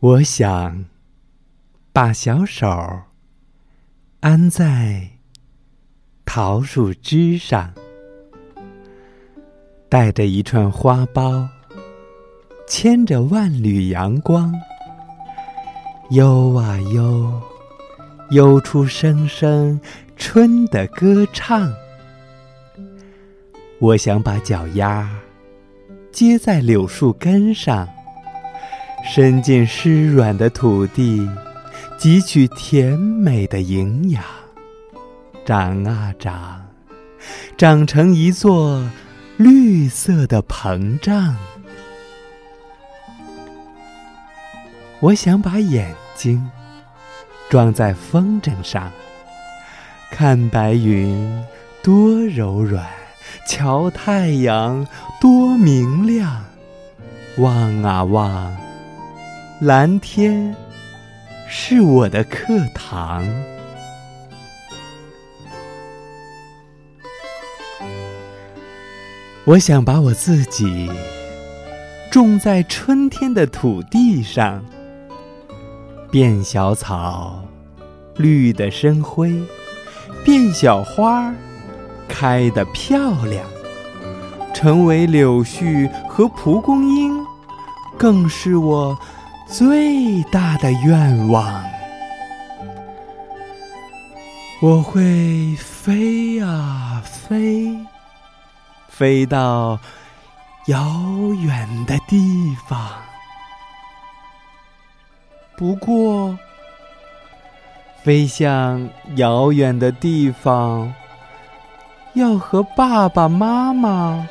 我想把小手安在桃树枝上，带着一串花苞，牵着万缕阳光，悠啊悠，悠出声声春的歌唱。我想把脚丫接在柳树根上，伸进湿软的土地，汲取甜美的营养，长啊长，长成一座绿色的膨胀。我想把眼睛装在风筝上，看白云多柔软，瞧太阳多明亮，望啊望，蓝天是我的课堂。我想把我自己种在春天的土地上，变小草绿得生辉，变小花开得漂亮，成为柳絮和蒲公英，更是我最大的愿望。我会飞啊飞，飞到遥远的地方。不过，飞向遥远的地方，要和爸爸妈妈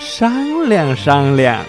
商量商量。